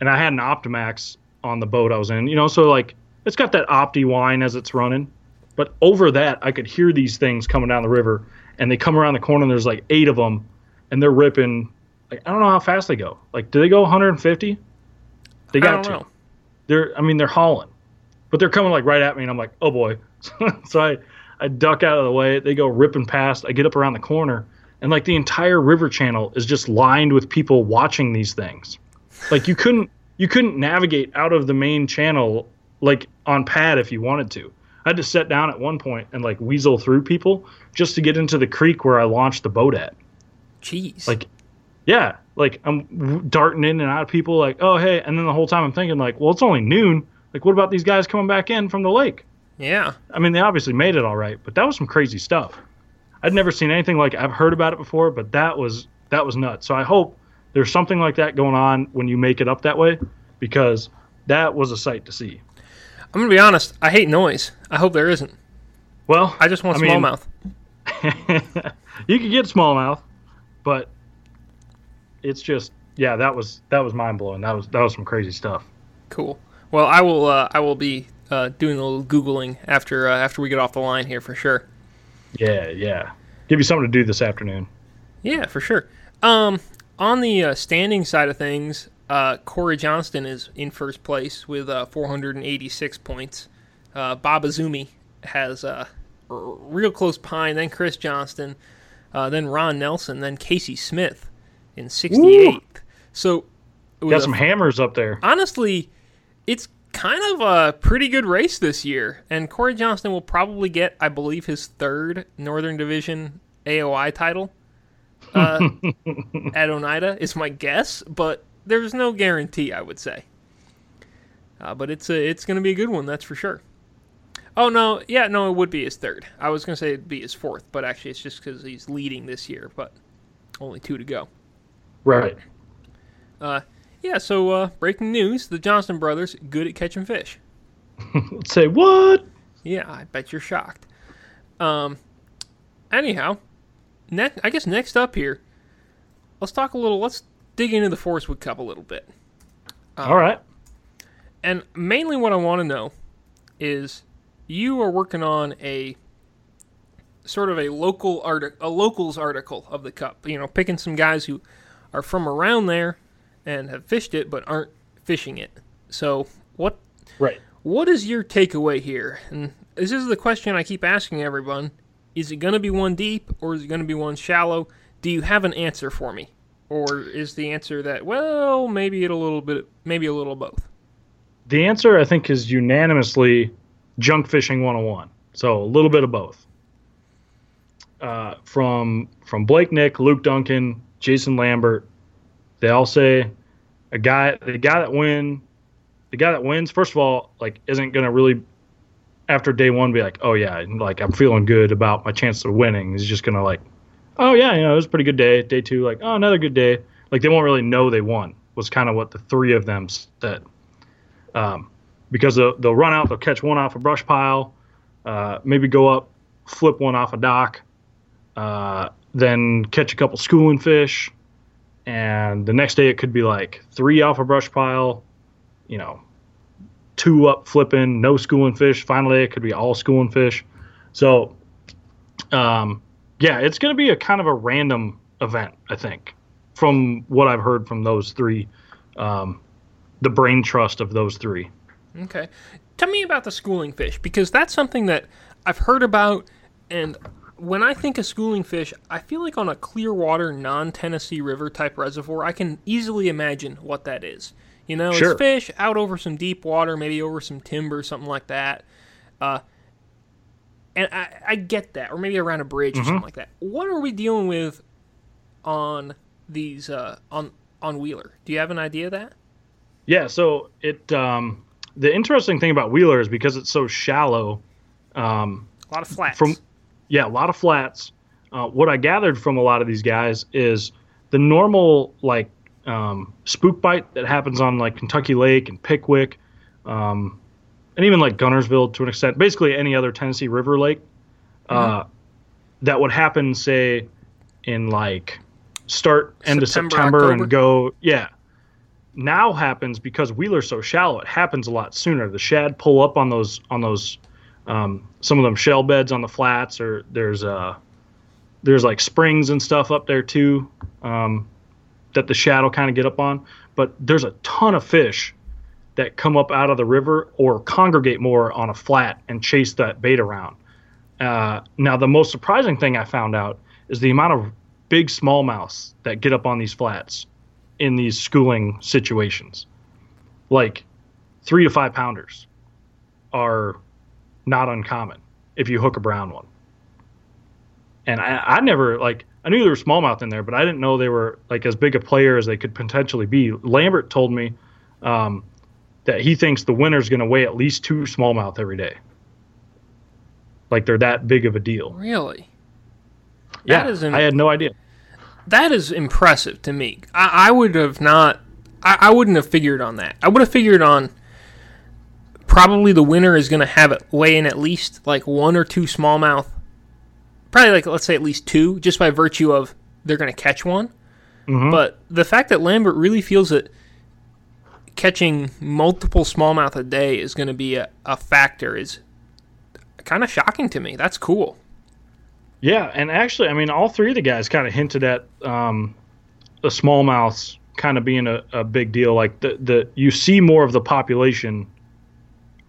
and I had an Optimax on the boat I was in, you know, so, like, it's got that Opti whine as it's running. But over that, I could hear these things coming down the river, and they come around the corner, and there's, like, eight of them, and they're ripping. Like, I don't know how fast they go. Like, do they go one hundred fifty? They got I don't to. Know. They're, I mean, they're hauling. But they're coming, like, right at me, and I'm like, oh, boy. So I, I duck out of the way. They go ripping past. I get up around the corner, and, like, the entire river channel is just lined with people watching these things. Like, you couldn't you couldn't navigate out of the main channel, like, on pad if you wanted to. I had to sit down at one point and, like, weasel through people just to get into the creek where I launched the boat at. Jeez. Like, yeah. Like, I'm darting in and out of people, like, oh, hey. And then the whole time I'm thinking, like, well, it's only noon. Like, what about these guys coming back in from the lake? Yeah. I mean, they obviously made it all right, but that was some crazy stuff. I'd never seen anything like it. I've heard about it before, but that was that was nuts. So I hope there's something like that going on when you make it up that way, because that was a sight to see. I'm going to be honest. I hate noise. I hope there isn't. Well, I just want I smallmouth. Mean, you can get smallmouth, but it's just, yeah, that was that was mind-blowing. That was that was some crazy stuff. Cool. Well, I will. Uh, I will be uh, doing a little googling after uh, after we get off the line here for sure. Yeah, yeah. Give you something to do this afternoon. Yeah, for sure. Um, on the uh, standing side of things, uh, Corey Johnston is in first place with uh, four hundred eighty-six points. Uh, Bob Izumi has uh, r- real close pine. Then Chris Johnston, uh, then Ron Nelson, then Casey Smith in sixty-eighth. Ooh. So got a, some hammers up there. Honestly, it's kind of a pretty good race this year, and Corey Johnston will probably get, I believe, his third Northern Division A O I title uh, at Oneida, is my guess, but there's no guarantee, I would say. Uh, but it's a, it's going to be a good one, that's for sure. Oh, no, yeah, no, it would be his third. I was going to say it'd be his fourth, but actually it's just because he's leading this year, but only two to go. Right. Uh Yeah, so uh, breaking news, the Johnston brothers, good at catching fish. Say what? Yeah, I bet you're shocked. Um, anyhow, ne- I guess next up here, let's talk a little, let's dig into the Forestwood Cup a little bit. Um, All right. And mainly what I want to know is you are working on a sort of a local artic- a locals article of the Cup, you know, picking some guys who are from around there and have fished it but aren't fishing it. So what right. What is your takeaway here? And this is the question I keep asking everyone. Is it going to be one deep or is it going to be one shallow? Do you have an answer for me? Or is the answer that, well, maybe it a little bit, maybe a little both? The answer, I think, is unanimously junk fishing one oh one. So a little bit of both. Uh, from from Blake Nick, Luke Duncan, Jason Lambert, they all say a guy, the guy that win, the guy that wins, first of all, like, isn't going to really, after day one, be like, oh yeah, like, I'm feeling good about my chance of winning. He's just going to, like, oh yeah, you know, it was a pretty good day. Day two, like, oh, another good day. Like, they won't really know they won, was kind of what the three of them said. Um, because they'll, they'll run out, they'll catch one off a brush pile, uh, maybe go up, flip one off a dock, uh, then catch a couple schooling fish. And the next day it could be like three off a brush pile, you know, two up flipping, no schooling fish. Final day it could be all schooling fish. So, um, yeah, it's going to be a kind of a random event, I think. from what I've heard from those three, um, the brain trust of those three. Okay. Tell me about the schooling fish, because that's something that I've heard about, and when I think of schooling fish, I feel like on a Clearwater, non-Tennessee River type reservoir, I can easily imagine what that is. You know, sure. It's fish out over some deep water, maybe over some timber, something like that. Uh, and I, I get that, or maybe around a bridge mm-hmm. or something like that. What are we dealing with on these uh, on on Wheeler? Do you have an idea of that? Yeah, so it um, the interesting thing about Wheeler is because it's so shallow. Um, a lot of flats. From, yeah, a lot of flats. Uh, what I gathered from a lot of these guys is the normal like um, spook bite that happens on like Kentucky Lake and Pickwick, um, and even like Gunnersville to an extent, basically any other Tennessee River lake, uh, mm-hmm. that would happen, say, in like start, end September, of September, October. And go, yeah. Now happens because Wheeler's so shallow, it happens a lot sooner. The shad pull up on those on those um, some of them shell beds on the flats, or there's uh there's like springs and stuff up there too, um, that the shad will kind of get up on. But there's a ton of fish that come up out of the river or congregate more on a flat and chase that bait around. Uh, now the most surprising thing I found out is the amount of big smallmouths that get up on these flats in these schooling situations. Like three to five pounders are not uncommon if you hook a brown one. And I, I never like, I knew there were smallmouth in there, but I didn't know they were like as big a player as they could potentially be. Lambert told me um, that he thinks the winner's going to weigh at least two smallmouth every day. Like they're that big of a deal. Really? Yeah. That is imp- I had no idea. That is impressive to me. I, I would have not, I, I wouldn't have figured on that. I would have figured on probably the winner is going to have it weigh in at least like one or two smallmouth, probably like let's say at least two, just by virtue of they're going to catch one. Mm-hmm. But the fact that Lambert really feels that catching multiple smallmouth a day is going to be a, a factor is kind of shocking to me. That's cool. Yeah, and actually, I mean, all three of the guys kind of hinted at um, the smallmouths kind of being a, a big deal. Like the, the you see more of the population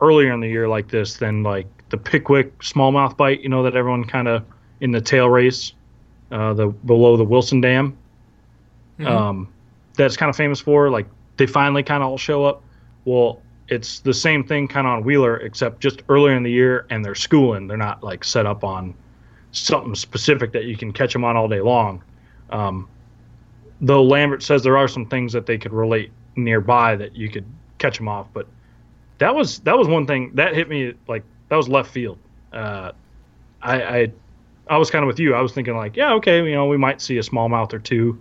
earlier in the year like this than like the Pickwick smallmouth bite. You know that everyone kind of in the tail race, uh, the below the Wilson Dam. Mm-hmm. Um, that's kind of famous for like they finally kind of all show up. Well, it's the same thing kind of on Wheeler, except just earlier in the year, and they're schooling. They're not like set up on something specific that you can catch them on all day long. Um, though Lambert says there are some things that they could relate nearby that you could catch them off. But that was that was one thing that hit me, like that was left field. Uh, I, I I was kind of with you. I was thinking like, yeah, okay, you know, we might see a smallmouth or two,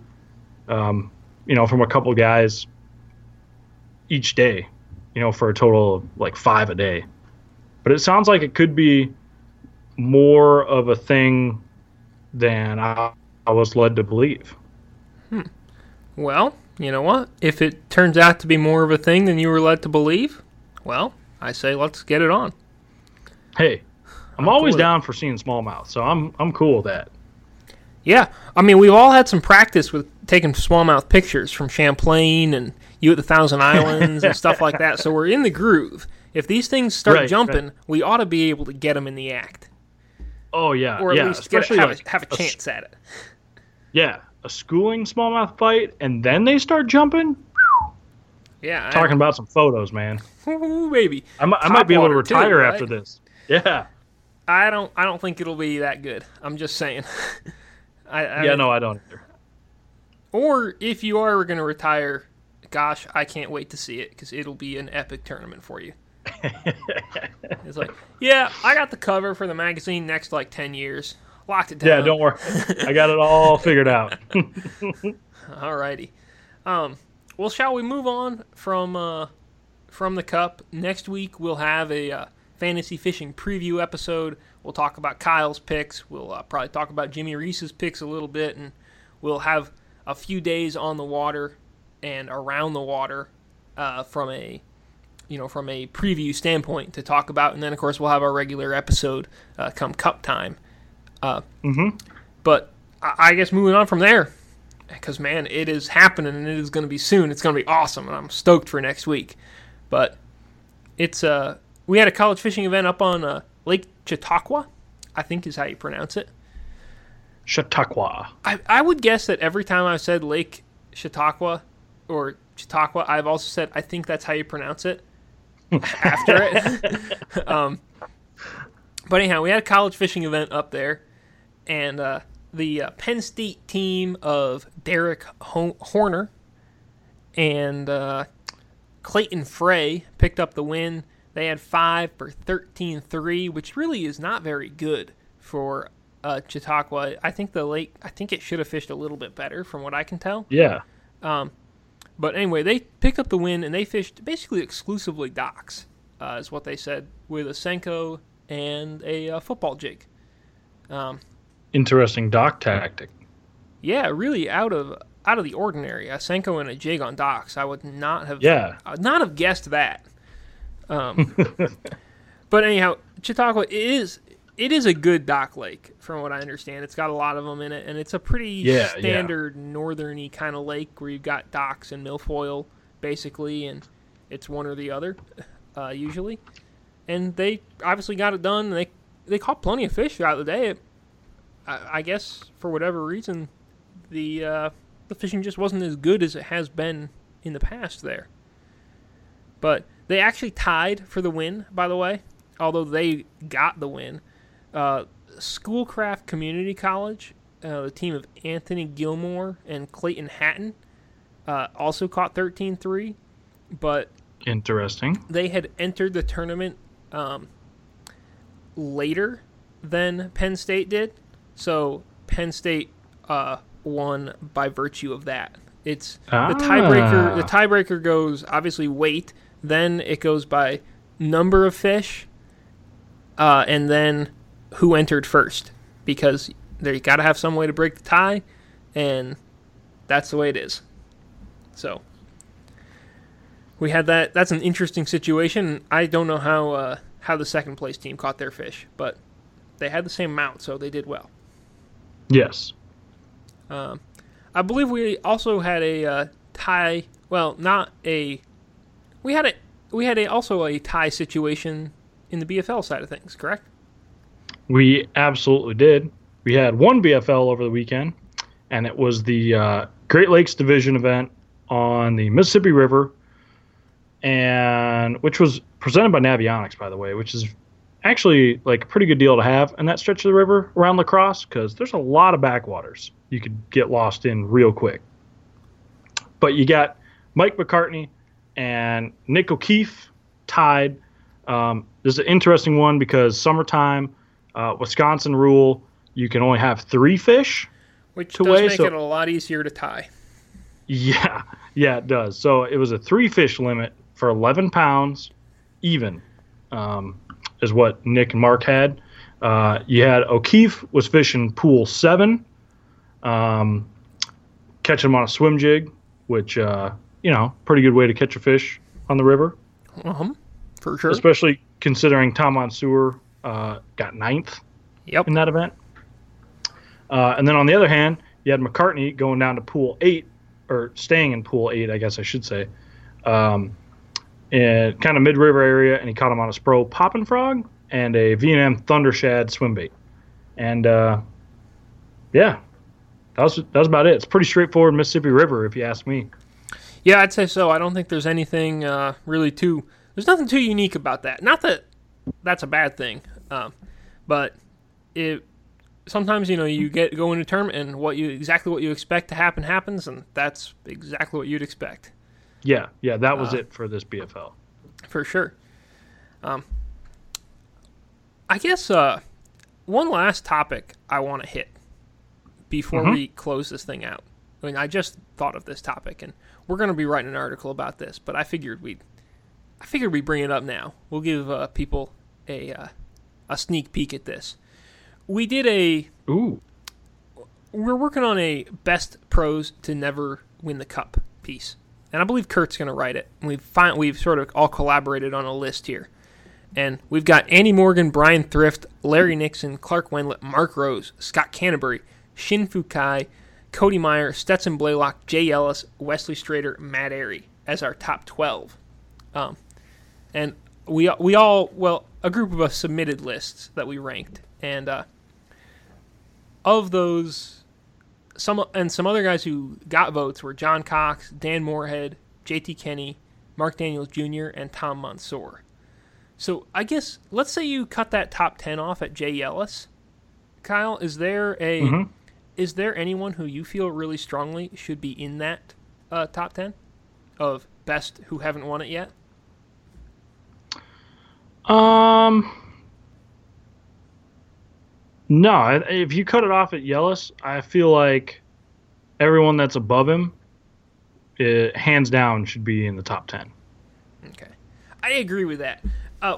um, you know, from a couple guys each day, you know, for a total of like five a day. But it sounds like it could be more of a thing than I, I was led to believe. Hmm. Well, you know what? If it turns out to be more of a thing than you were led to believe, well, I say let's get it on. Hey, I'm, I'm always cool down for seeing smallmouth, so I'm I'm cool with that. Yeah, I mean, we've all had some practice with taking smallmouth pictures from Champlain and you at the Thousand Islands and stuff like that, so we're in the groove. If these things start right, jumping, right. we ought to be able to get them in the act. Oh, yeah. Or at yeah, least especially get it, have, like a, have a chance a, at it. Yeah, a schooling smallmouth bite, and then they start jumping? Yeah. Talking I, about some photos, man. Ooh, baby. I, I might be able to retire too, right? after this. Yeah. I don't I don't think it'll be that good. I'm just saying. I, I yeah, mean, no, I don't either. Or if you are going to retire, gosh, I can't wait to see it because it'll be an epic tournament for you. It's like, yeah, I got the cover for the magazine next like ten years. Locked it down. Yeah, don't worry. I got it all figured out. All righty. Um, well, shall we move on from uh, from the Cup? Next week we'll have a uh, fantasy fishing preview episode. We'll talk about Kyle's picks. We'll uh, probably talk about Jimmy Reese's picks a little bit, and we'll have a few days on the water and around the water uh, from a you know, from a preview standpoint to talk about. And then, of course, we'll have our regular episode uh, come cup time. Uh, mm-hmm. But I-, I guess moving on from there, because, man, it is happening, and it is going to be soon. It's going to be awesome, and I'm stoked for next week. But it's uh, we had a college fishing event up on uh, Lake Chautauqua, I think is how you pronounce it. Chautauqua. I, I would guess that every time I've said Lake Chautauqua or Chautauqua, I've also said I think that's how you pronounce it after it. um, but anyhow, we had a college fishing event up there, and uh, the uh, Penn State team of Derek Horner and uh, Clayton Frey picked up the win. They had five for thirteen three, which really is not very good for Uh, Chautauqua. I think the lake, I think it should have fished a little bit better from what I can tell. Yeah. Um, but anyway, they picked up the win, and they fished basically exclusively docks, uh, is what they said, with a Senko and a uh, football jig. Um, Interesting dock tactic. Yeah, really out of out of the ordinary. A Senko and a jig on docks. I would not have, yeah. I would not have guessed that. Um, but anyhow, Chautauqua is... It is a good dock lake, from what I understand. It's got a lot of them in it, and it's a pretty yeah, standard yeah. northern-y kind of lake where you've got docks and milfoil, basically, and it's one or the other, uh, usually. And they obviously got it done, and they, they caught plenty of fish throughout the day. It, I, I guess, for whatever reason, the uh, the fishing just wasn't as good as it has been in the past there. But they actually tied for the win, by the way, although they got the win. Uh, Schoolcraft Community College, uh, the team of Anthony Gilmore and Clayton Hatton, uh, also caught thirteen three, but interesting. They had entered the tournament um, later than Penn State did, so Penn State uh, won by virtue of that. It's ah. the tiebreaker. The tiebreaker goes obviously weight, then it goes by number of fish, uh, and then who entered first, because they got to have some way to break the tie, and that's the way it is. So we had that. That's an interesting situation. I don't know how uh, how the second place team caught their fish, but they had the same amount, so they did well. Yes. Um, I believe we also had a uh, tie. Well, not a. We had a. We had a also a tie situation in the B F L side of things. Correct. We absolutely did. We had one B F L over the weekend, and it was the uh, Great Lakes Division event on the Mississippi River, and which was presented by Navionics, by the way, which is actually like a pretty good deal to have in that stretch of the river around La Crosse, because there's a lot of backwaters you could get lost in real quick. But you got Mike McCartney and Nick O'Keefe tied. Um, this is an interesting one because summertime – Uh, Wisconsin rule, you can only have three fish. Which does weigh, make so, it a lot easier to tie. Yeah, yeah, it does. So it was a three-fish limit for eleven pounds even, um, is what Nick and Mark had. Uh, you had O'Keefe was fishing pool seven, um, catching him on a swim jig, which, uh, you know, pretty good way to catch a fish on the river. Uh-huh, for sure. Especially considering Tom Monsoor Uh, got ninth yep. in that event. Uh, and then on the other hand, you had McCartney going down to pool eight, or staying in pool eight, I guess I should say, um, in kind of mid-river area, and he caught him on a Spro Poppin' Frog and a V and M Thunder Shad swim bait. And, uh, yeah, that was, that was about it. It's pretty straightforward Mississippi River, if you ask me. Yeah, I'd say so. I don't think there's anything uh, really too – there's nothing too unique about that. Not that that's a bad thing. Um, but it sometimes, you know, you get go into a tournament and what you exactly what you expect to happen happens, and that's exactly what you'd expect. Yeah, yeah, that was uh, it for this B F L. For sure. Um, I guess uh, one last topic I want to hit before mm-hmm. we close this thing out. I mean, I just thought of this topic, and we're going to be writing an article about this, but I figured we'd I figured we'd bring it up now. We'll give uh, people a... Uh, A sneak peek at this. We did a ooh. We're working on a best pros to never win the cup piece, and I believe Kurt's going to write it. And we've find, we've sort of all collaborated on a list here, and we've got Andy Morgan, Brian Thrift, Larry Nixon, Clark Wendlet, Mark Rose, Scott Canterbury, Shin Fukai, Cody Meyer, Stetson Blaylock, Jay Ellis, Wesley Strader, Matt Airy as our top twelve. Um, and we we all, well, a group of us submitted lists that we ranked. And uh, of those, some and some other guys who got votes were John Cox, Dan Moorhead, J T Kenny, Mark Daniels Junior, and Tom Monsoor. So I guess, let's say you cut that top ten off at Jay Ellis. Kyle, is there a... Mm-hmm. Is there anyone who you feel really strongly should be in that uh, top ten of best who haven't won it yet? Um, no. If you cut it off at Yellis, I feel like everyone that's above him, it, hands down, should be in the top ten. Okay. I agree with that. Uh,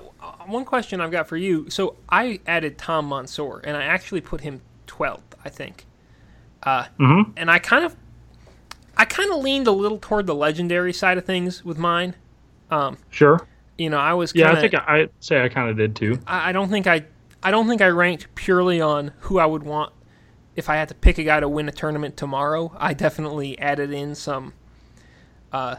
one question I've got for you. So I added Tom Monsoor, and I actually put him twelfth, I think. Uh, mm-hmm. And I kind of, I kind of leaned a little toward the legendary side of things with mine. Um, sure. You know, I was kinda, yeah. I think I I'd say I kind of did too. I, I don't think I, I don't think I ranked purely on who I would want if I had to pick a guy to win a tournament tomorrow. I definitely added in some, uh,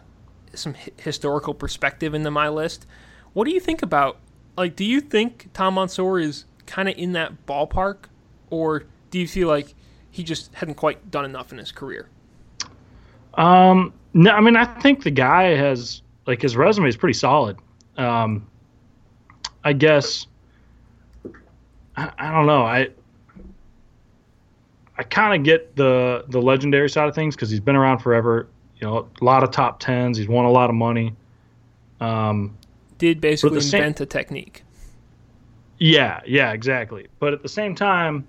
some hi- historical perspective into my list. What do you think about? Like, do you think Tom Monsoor is kind of in that ballpark, or do you feel like he just hadn't quite done enough in his career? Um, no, I mean, I think the guy has, like, his resume is pretty solid. Um, I guess, I, I don't know. I I kind of get the the legendary side of things because he's been around forever. You know, a lot of top tens. He's won a lot of money. Um, Did basically invent same, a technique. Yeah, yeah, exactly. But at the same time,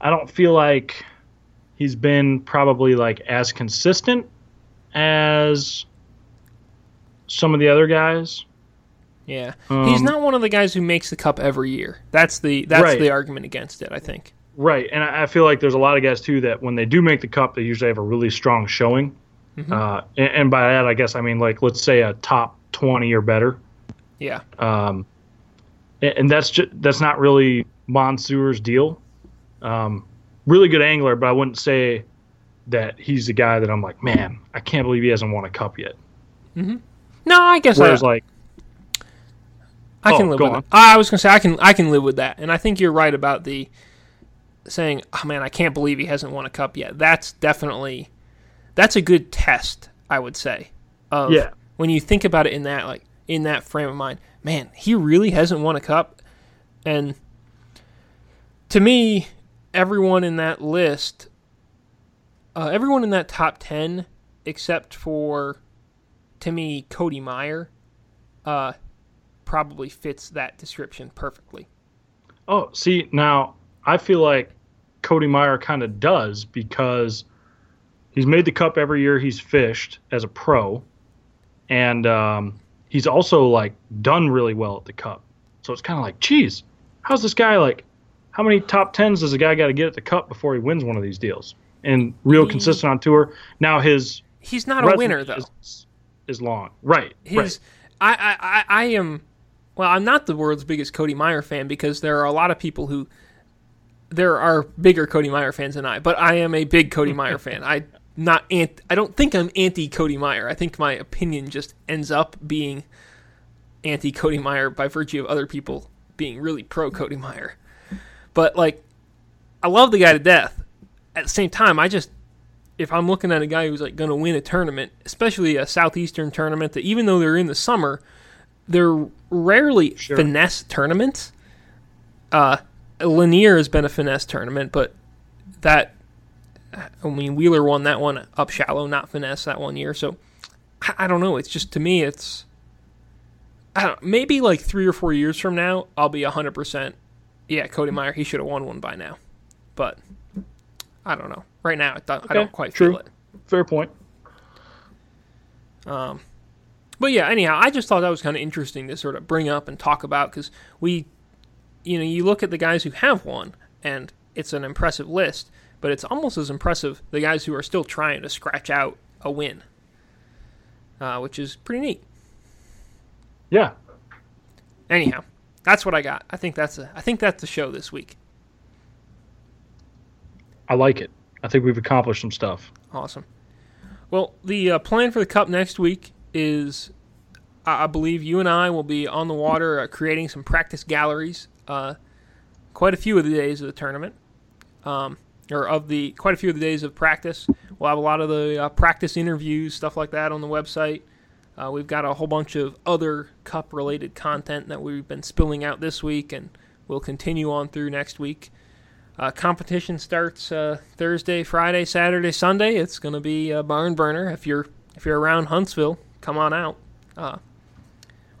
I don't feel like he's been probably like as consistent as some of the other guys. Yeah. Um, he's not one of the guys who makes the cup every year. That's the that's right. the argument against it, I think. Right. And I, I feel like there's a lot of guys, too, that when they do make the cup, they usually have a really strong showing. Mm-hmm. Uh, and, and by that, I guess, I mean, like, let's say a top twenty or better. Yeah. Um, and, and that's just, that's not really Monsoor's deal. Um, really good angler, but I wouldn't say that he's the guy that I'm like, man, I can't believe he hasn't won a cup yet. Mm-hmm. No, I guess Whereas I like I oh, can live with on. It. I was gonna say I can I can live with that, and I think you're right about the saying, oh man, I can't believe he hasn't won a cup yet. That's definitely that's a good test, I would say. Of yeah. When you think about it in that like in that frame of mind, man, he really hasn't won a cup, and to me. Everyone in that list, uh, everyone in that top ten, except for, to me, Cody Meyer, uh, probably fits that description perfectly. Oh, see, now, I feel like Cody Meyer kind of does because he's made the cup every year he's fished as a pro, and um, he's also, like, done really well at the cup. So it's kind of like, geez, how's this guy, like, how many top tens does a guy got to get at the cup before he wins one of these deals? And real he, consistent on tour. Now his he's not a winner though. Is, is long, right? His, right. I, I I am. Well, I'm not the world's biggest Cody Meyer fan because there are a lot of people who there are bigger Cody Meyer fans than I. But I am a big Cody Meyer fan. I not anti, I don't think I'm anti Cody Meyer. I think my opinion just ends up being anti Cody Meyer by virtue of other people being really pro Cody Meyer. But, like, I love the guy to death. At the same time, I just, if I'm looking at a guy who's, like, going to win a tournament, especially a Southeastern tournament that even though they're in the summer, they're rarely sure. finesse tournaments. Uh, Lanier has been a finesse tournament, but that, I mean, Wheeler won that one up shallow, not finesse that one year. So, I, I don't know. It's just, to me, it's, I don't maybe, like, three or four years from now, I'll be one hundred percent. Yeah, Cody Meyer, he should have won one by now. But I don't know. Right now, I, th- okay, I don't quite true. feel it. Fair point. Um, But, yeah, anyhow, I just thought that was kind of interesting to sort of bring up and talk about because we, you know, you look at the guys who have won, and it's an impressive list, but it's almost as impressive the guys who are still trying to scratch out a win, uh, which is pretty neat. Yeah. Anyhow. That's what I got. I think that's a. I think that's the show this week. I like it. I think we've accomplished some stuff. Awesome. Well, the uh, plan for the Cup next week is, I, I believe you and I will be on the water uh, creating some practice galleries. Uh, quite a few of the days of the tournament, um, or of the quite a few of the days of practice. We'll have a lot of the uh, practice interviews, stuff like that, on the website. Uh, we've got a whole bunch of other Cup-related content that we've been spilling out this week, and we'll continue on through next week. Uh, competition starts uh, Thursday, Friday, Saturday, Sunday. It's going to be a barn burner. If you're if you're around Huntsville, come on out, uh,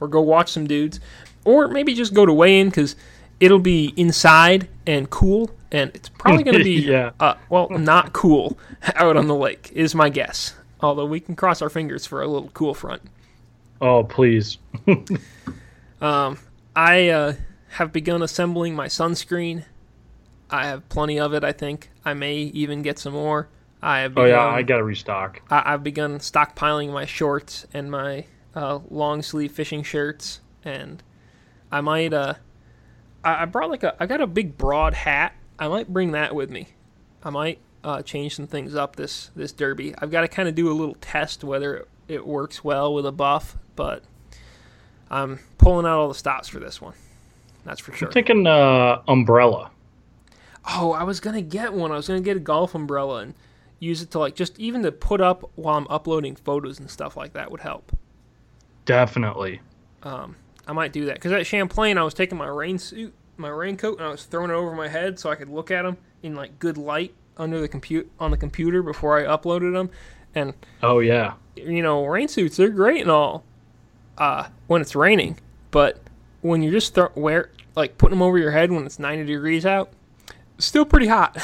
or go watch some dudes, or maybe just go to weigh in because it'll be inside and cool, and it's probably going to be yeah. uh, well not cool out on the lake is my guess. Although we can cross our fingers for a little cool front. Oh please! um, I uh, have begun assembling my sunscreen. I have plenty of it, I think. I may even get some more. I have begun, oh, yeah, I got to restock. I, I've begun stockpiling my shorts and my uh, long-sleeve fishing shirts, and I might, uh, I, I brought like a, I got a big broad hat. I might bring that with me. I might uh, change some things up this, this derby. I've got to kind of do a little test whether it works well with a buff, but I'm pulling out all the stops for this one. That's for sure. I'm thinking uh, umbrella. Oh, I was going to get one. I was going to get a golf umbrella and use it to, like, just even to put up while I'm uploading photos and stuff like that would help. Definitely. Um, I might do that. Because at Champlain, I was taking my rain suit, my raincoat, and I was throwing it over my head so I could look at them in, like, good light under the compute on the computer before I uploaded them. And oh, yeah. You know, rain suits, they're great and all uh, when it's raining. But when you're just throw- wear like putting them over your head when it's ninety degrees out, still pretty hot.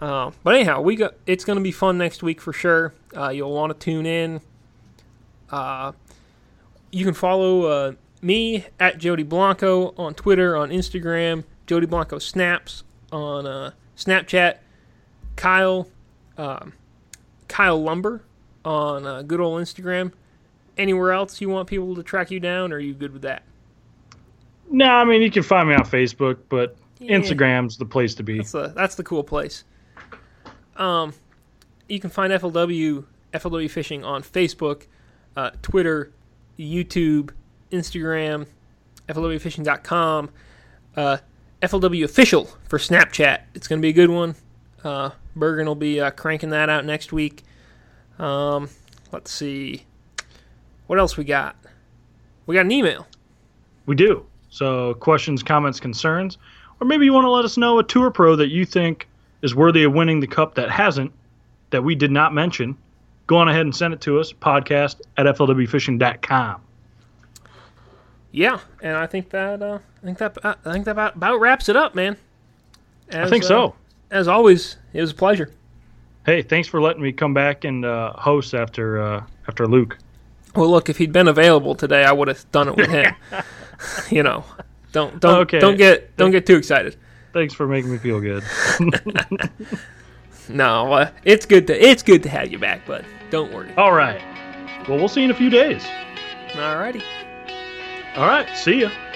uh, but anyhow, we got it's going to be fun next week for sure. Uh, you'll want to tune in. Uh, you can follow uh, me at Jody Blanco on Twitter, on Instagram, Jody Blanco Snaps on uh, Snapchat, Kyle um, Kyle Lumber on uh, good old Instagram. Anywhere else you want people to track you down, or are you good with that? No, I mean, you can find me on Facebook, but yeah. Instagram's the place to be. That's the, that's the cool place. Um, you can find F L W, F L W Fishing on Facebook, uh, Twitter, YouTube, Instagram, F L W fishing dot com, uh, F L W Official for Snapchat. It's going to be a good one. Uh, Bergen will be uh, cranking that out next week. Um, let's see. What else we got? We got an email. We do. So questions, comments, concerns, or maybe you want to let us know a tour pro that you think is worthy of winning the Cup that hasn't, that we did not mention, go on ahead and send it to us, podcast at F L W fishing dot com. Yeah, and I think that uh, I think that uh, I think that about, about wraps it up, man. As, I think so. Uh, as always, it was a pleasure. Hey, thanks for letting me come back and uh, host after uh, after Luke. Well, look, if he'd been available today, I would have done it with him. You know, don't don't okay. don't get don't get too excited. Thanks for making me feel good. No, uh, it's good to it's good to have you back, bud. Don't worry. All right. Well, we'll see you in a few days. All righty. All right. See ya.